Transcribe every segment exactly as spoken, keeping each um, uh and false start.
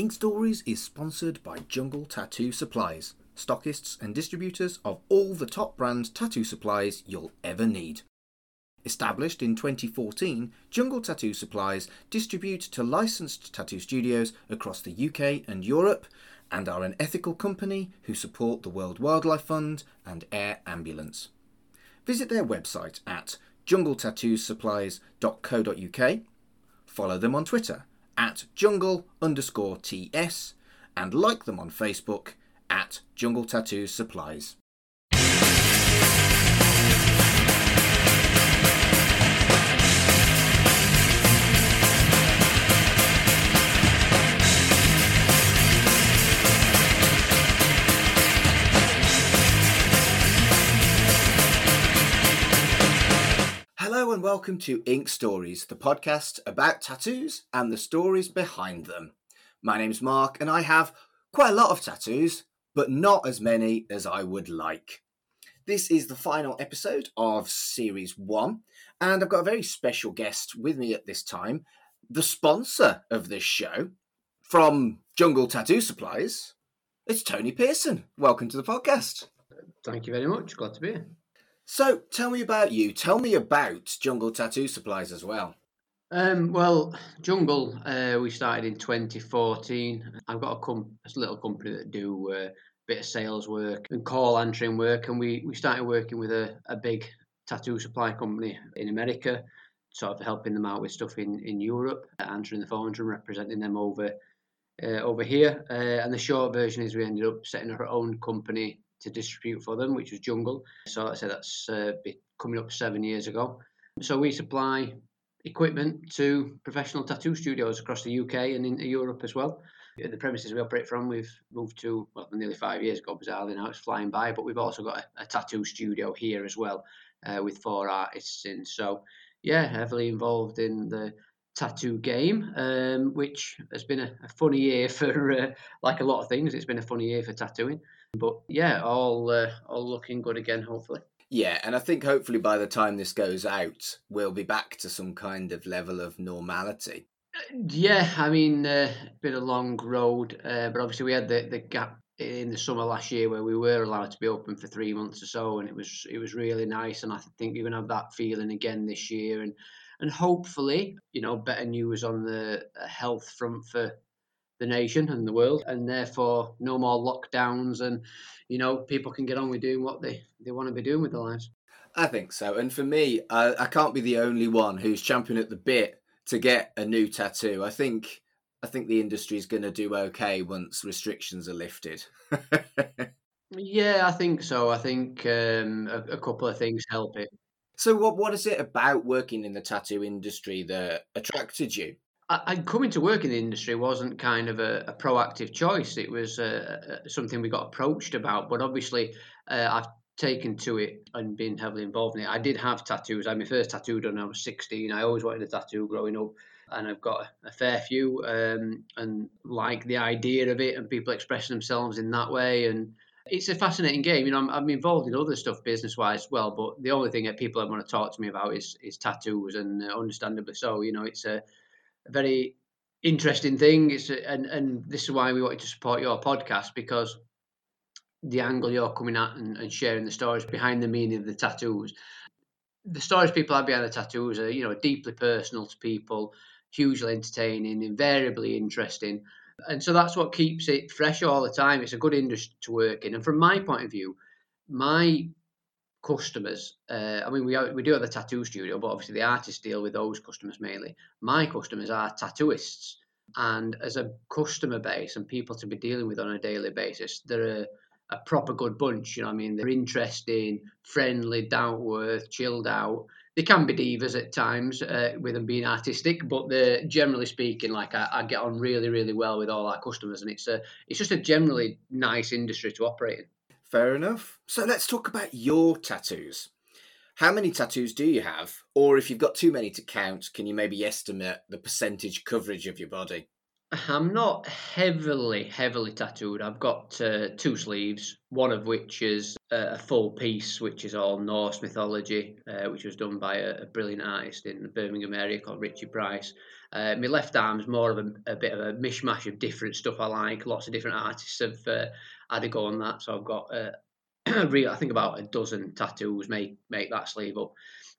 Ink Stories is sponsored by Jungle Tattoo Supplies, stockists and distributors of all the top brand tattoo supplies you'll ever need. Established in twenty fourteen, Jungle Tattoo Supplies distribute to licensed tattoo studios across the U K and Europe, and are an ethical company who support the World Wildlife Fund and Air Ambulance. Visit their website at jungle tattoo supplies dot co dot uk, follow them on Twitter at jungle underscore ts, and like them on Facebook at Jungle Tattoo Supplies. Hello and welcome to Ink Stories, the podcast about tattoos and the stories behind them. My name's Mark and I have quite a lot of tattoos, but not as many as I would like. This is the final episode of Series one, and I've got a very special guest with me at this time, the sponsor of this show from Jungle Tattoo Supplies. It's Tony Pearson. Welcome to the podcast. Thank you very much. Glad to be here. So, tell me about you. Tell me about Jungle Tattoo Supplies as well. Um, well, Jungle, uh, we started in twenty fourteen. I've got a, com- a little company that do uh, a bit of sales work and call answering work, and we, we started working with a, a big tattoo supply company in America, sort of helping them out with stuff in, in Europe, answering the phones and representing them over uh, over here. Uh, and the short version is we ended up setting up our own company to distribute for them, which was Jungle. So like I said, that's uh, coming up seven years ago. So we supply equipment to professional tattoo studios across the U K and into Europe as well. The premises we operate from, we've moved to, well, nearly five years ago, bizarrely now, it's flying by, but we've also got a, a tattoo studio here as well uh, with four artists in. So yeah, heavily involved in the tattoo game, um, which has been a, a funny year for, uh, like a lot of things, it's been a funny year for tattooing. But yeah, all uh, all looking good again, hopefully. Yeah, and I think hopefully by the time this goes out, we'll be back to some kind of level of normality. Yeah, I mean, uh, been a long road, uh, but obviously we had the, the gap in the summer last year where we were allowed to be open for three months or so, and it was it was really nice, and I think you're going to have that feeling again this year, and, and hopefully, you know, better news on the health front for the nation and the world, and therefore no more lockdowns, and you know, people can get on with doing what they they want to be doing with their lives. I think so, and for me, I, I can't be the only one who's champing at the bit to get a new tattoo. I think I think the industry's going to do okay once restrictions are lifted. Yeah, I think so. I think um, a, a couple of things help it. So what what is it about working in the tattoo industry that attracted you? I, coming to work in the industry wasn't kind of a, a proactive choice. It was uh, something we got approached about, but obviously uh, I've taken to it and been heavily involved in it. I did have tattoos. I had my first tattoo done when I was sixteen. I always wanted a tattoo growing up, and I've got a, a fair few um, and like the idea of it and people expressing themselves in that way. And it's a fascinating game. You know, I'm, I'm involved in other stuff business-wise as well, but the only thing that people want to talk to me about is, is tattoos, and uh, understandably so. You know, it's a... A very interesting thing. It's a, and and this is why we wanted to support your podcast, because the angle you're coming at and, and sharing the stories behind the meaning of the tattoos, the stories people have behind the tattoos are, you know, deeply personal to people, hugely entertaining, invariably interesting, and so that's what keeps it fresh all the time. It's a good industry to work in, and from my point of view, my customers, uh, I mean, we we do have a tattoo studio, but obviously the artists deal with those customers mainly. My customers are tattooists, and as a customer base and people to be dealing with on a daily basis, they're a, a proper good bunch. You know what I mean? They're interesting, friendly, down-to-earth, chilled out. They can be divas at times uh, with them being artistic, but they're generally speaking, like I, I get on really, really well with all our customers, and it's a it's just a generally nice industry to operate in. Fair enough. So let's talk about your tattoos. How many tattoos do you have? Or if you've got too many to count, can you maybe estimate the percentage coverage of your body? I'm not heavily, heavily tattooed. I've got uh, two sleeves, one of which is a full piece, which is all Norse mythology, uh, which was done by a, a brilliant artist in the Birmingham area called Richard Price. Uh, my left arm's more of a, a bit of a mishmash of different stuff I like. Lots of different artists have uh, had a go on that, so I've got, uh, real, I think, about a dozen tattoos make, make that sleeve up.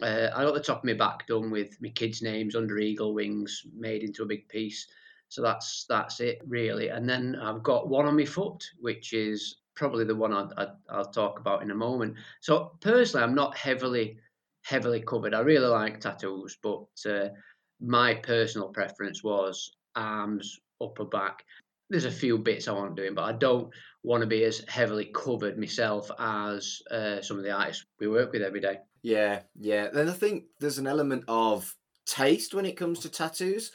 Uh, I got the top of my back done with my kids' names under eagle wings, made into a big piece. So that's that's it, really. And then I've got one on my foot, which is probably the one I'd, I'd, I'll talk about in a moment. So personally, I'm not heavily, heavily covered. I really like tattoos, but uh, my personal preference was arms, upper back. There's a few bits I want doing, but I don't want to be as heavily covered myself as uh, some of the artists we work with every day. Yeah, yeah. Then I think there's an element of taste when it comes to tattoos.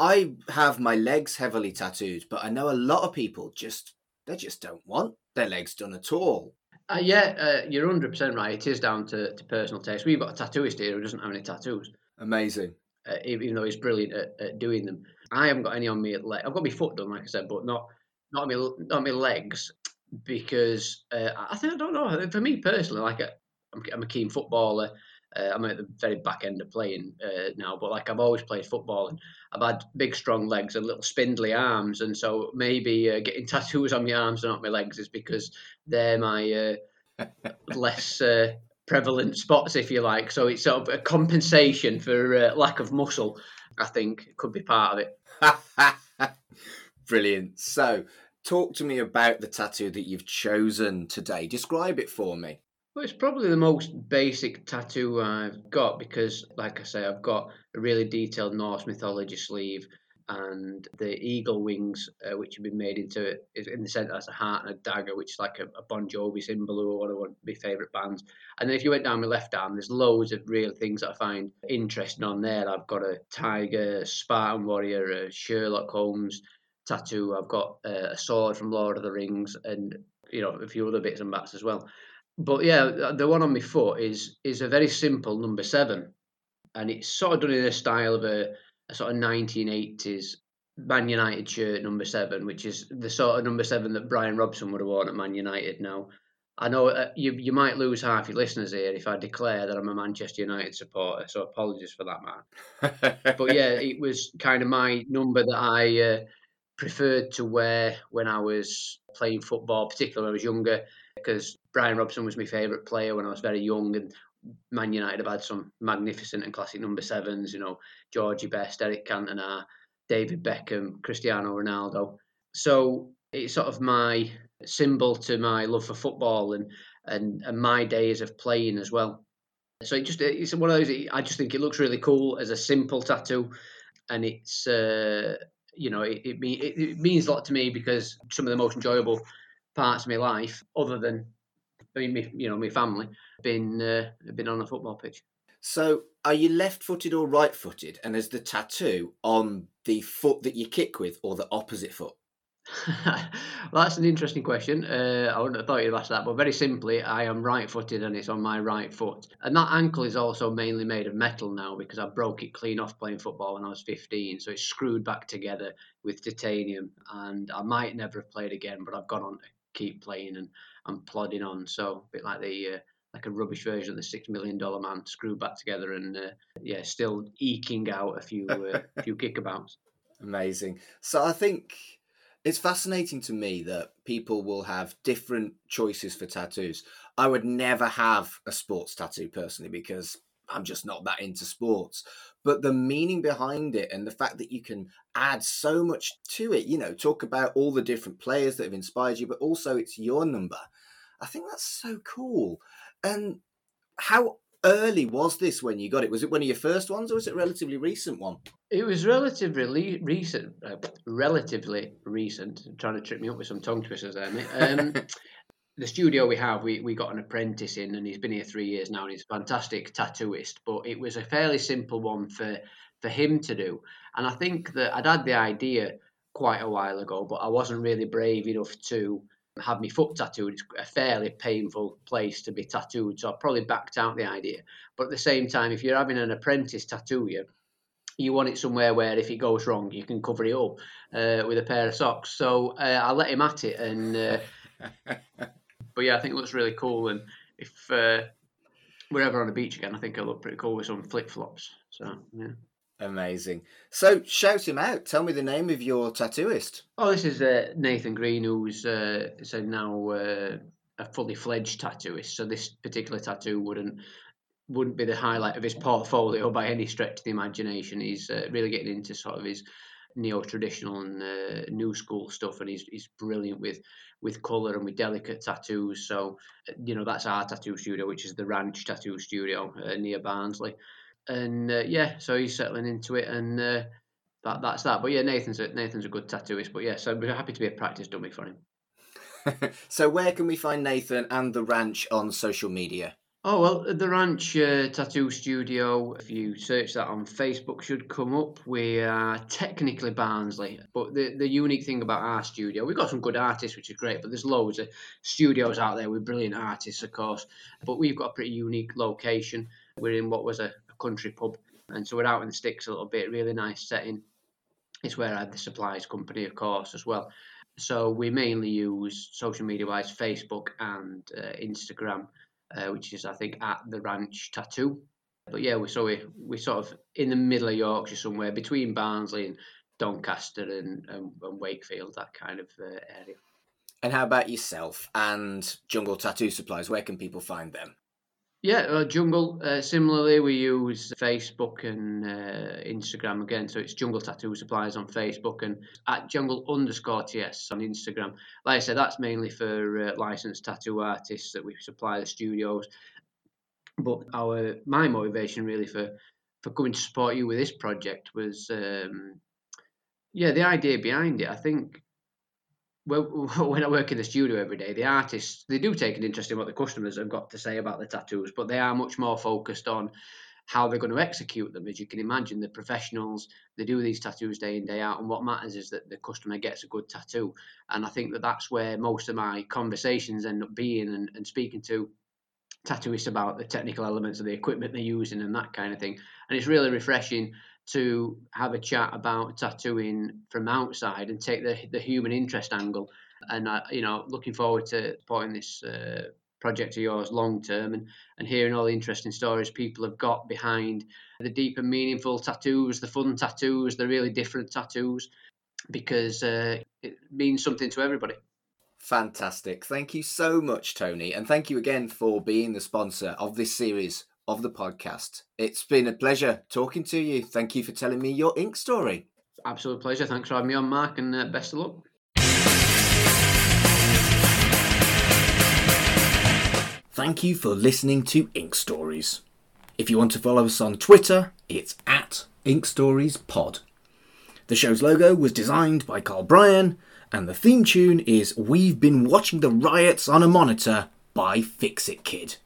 I have my legs heavily tattooed, but I know a lot of people just, they just don't want their legs done at all. Uh, yeah, uh, you're one hundred percent right. It is down to, to personal taste. We've got a tattooist here who doesn't have any tattoos. Amazing. Uh, even though he's brilliant at, at doing them. I haven't got any on me. At le- I've got my foot done, like I said, but not not my, not my legs because uh, I think, I don't know, for me personally, like a, I'm, I'm a keen footballer. Uh, I'm at the very back end of playing uh, now, but like I've always played football and I've had big, strong legs and little spindly arms. And so maybe uh, getting tattoos on my arms and not my legs is because they're my uh, less uh, prevalent spots, if you like. So it's sort of a compensation for uh, lack of muscle, I think, could be part of it. Brilliant. So talk to me about the tattoo that you've chosen today. Describe it for me. Well, it's probably the most basic tattoo I've got because, like I say, I've got a really detailed Norse mythology sleeve and the eagle wings, uh, which have been made into, in the centre, that's a heart and a dagger, which is like a, a Bon Jovi symbol or one of my favourite bands. And then if you went down my left arm, there's loads of real things that I find interesting on there. I've got a tiger, Spartan warrior, a Sherlock Holmes tattoo. I've got uh, a sword from Lord of the Rings and, you know, a few other bits and bats as well. But yeah, the one on my foot is is a very simple number seven, and it's sort of done in the style of a, a sort of nineteen eighties Man United shirt number seven, which is the sort of number seven that Brian Robson would have worn at Man United now. I know uh, you you might lose half your listeners here if I declare that I'm a Manchester United supporter, so apologies for that, man. But yeah, it was kind of my number that I uh, preferred to wear when I was playing football, particularly when I was younger, because Brian Robson was my favourite player when I was very young, and Man United have had some magnificent and classic number sevens, you know, Georgie Best, Eric Cantona, David Beckham, Cristiano Ronaldo. So it's sort of my symbol to my love for football and, and, and my days of playing as well. So it just it's one of those, I just think it looks really cool as a simple tattoo, and it's, uh, you know, it, it, mean, it, it means a lot to me because some of the most enjoyable parts of my life, other than, I mean, me, you know, my family, been uh, been on a football pitch. So, are you left-footed or right-footed? And is the tattoo on the foot that you kick with, or the opposite foot? Well, that's an interesting question. Uh, I wouldn't have thought you'd asked that, but very simply, I am right-footed, and it's on my right foot. And that ankle is also mainly made of metal now because I broke it clean off playing football when I was fifteen. So it's screwed back together with titanium, and I might never have played again. But I've gone on to keep playing and and plodding on. So a bit like the uh, like a rubbish version of the Six Million Dollar Man, screwed back together, and uh, yeah, still eking out a few uh, a few kickabouts. Amazing. So I think it's fascinating to me that people will have different choices for tattoos. I would never have a sports tattoo personally because I'm just not that into sports. But the meaning behind it and the fact that you can add so much to it, you know, talk about all the different players that have inspired you, but also it's your number. I think that's so cool. And how early was this when you got it? Was it one of your first ones or was it a relatively recent one? It was relatively recent. Uh, relatively recent. I'm trying to trip me up with some tongue twisters there, mate. Um, the studio we have, we, we got an apprentice in and he's been here three years now and he's a fantastic tattooist, but it was a fairly simple one for, for him to do. And I think that I'd had the idea quite a while ago, but I wasn't really brave enough to have my foot tattooed. It's a fairly painful place to be tattooed, so I probably backed out the idea. But at the same time, if you're having an apprentice tattoo you, you want it somewhere where if it goes wrong, you can cover it up uh, with a pair of socks. So uh, I let him at it. And uh, but yeah, I think it looks really cool. And if uh, we're ever on a beach again, I think I look pretty cool with some flip-flops. So yeah. Amazing. So shout him out. Tell me the name of your tattooist. Oh, this is uh, Nathan Green, who's uh, so now uh, a fully fledged tattooist. So this particular tattoo wouldn't wouldn't be the highlight of his portfolio by any stretch of the imagination. He's uh, really getting into sort of his neo-traditional and uh, new school stuff, and he's he's brilliant with with colour and with delicate tattoos. So you know, that's our tattoo studio, which is the Ranch Tattoo Studio uh, near Barnsley. And uh, yeah, so he's settling into it, and uh, that that's that. But yeah, Nathan's a, Nathan's a good tattooist. But yeah, so we're happy to be a practice dummy for him. So where can we find Nathan and the Ranch on social media? Oh well, the Ranch uh, Tattoo Studio. If you search that on Facebook, should come up. We are technically Barnsley, but the the unique thing about our studio, we've got some good artists, which is great. But there's loads of studios out there with brilliant artists, of course. But we've got a pretty unique location. We're in what was a country pub, and so we're out in the sticks a little bit. Really nice setting. It's where I had the supplies company, of course, as well. So we mainly use social media wise Facebook and uh, Instagram, uh, which is I think at the Ranch Tattoo. But yeah, we so we we sort of in the middle of Yorkshire, somewhere between Barnsley and Doncaster and, and, and Wakefield, that kind of uh, area. And how about yourself and Jungle Tattoo Supplies? Where can people find them? Yeah, uh, Jungle. Uh, similarly, we use Facebook and uh, Instagram again. So it's Jungle Tattoo Supplies on Facebook and at Jungle underscore T S on Instagram. Like I said, that's mainly for uh, licensed tattoo artists that we supply the studios. But our my motivation really for, for coming to support you with this project was, um, yeah, the idea behind it. I think when I work in the studio every day, the artists, they do take an interest in what the customers have got to say about the tattoos, but they are much more focused on how they're going to execute them. As you can imagine, the professionals, they do these tattoos day in, day out, and what matters is that the customer gets a good tattoo. And I think that that's where most of my conversations end up being, and, and speaking to tattooists about the technical elements of the equipment they're using and that kind of thing. And it's really refreshing to have a chat about tattooing from outside and take the the human interest angle. And I, you know, looking forward to supporting this uh, project of yours long term, and, and hearing all the interesting stories people have got behind the deep and meaningful tattoos, the fun tattoos, the really different tattoos, because uh, it means something to everybody. Fantastic. Thank you so much, Tony. And thank you again for being the sponsor of this series of the podcast. It's been a pleasure talking to you. Thank you for telling me your ink story. Absolute pleasure. Thanks for having me on, Mark, and uh, best of luck. Thank you for listening to Ink Stories. If you want to follow us on Twitter, it's at Ink Stories Pod. The show's logo was designed by Carl Bryan, and the theme tune is We've Been Watching the Riots on a Monitor by Fix It Kid.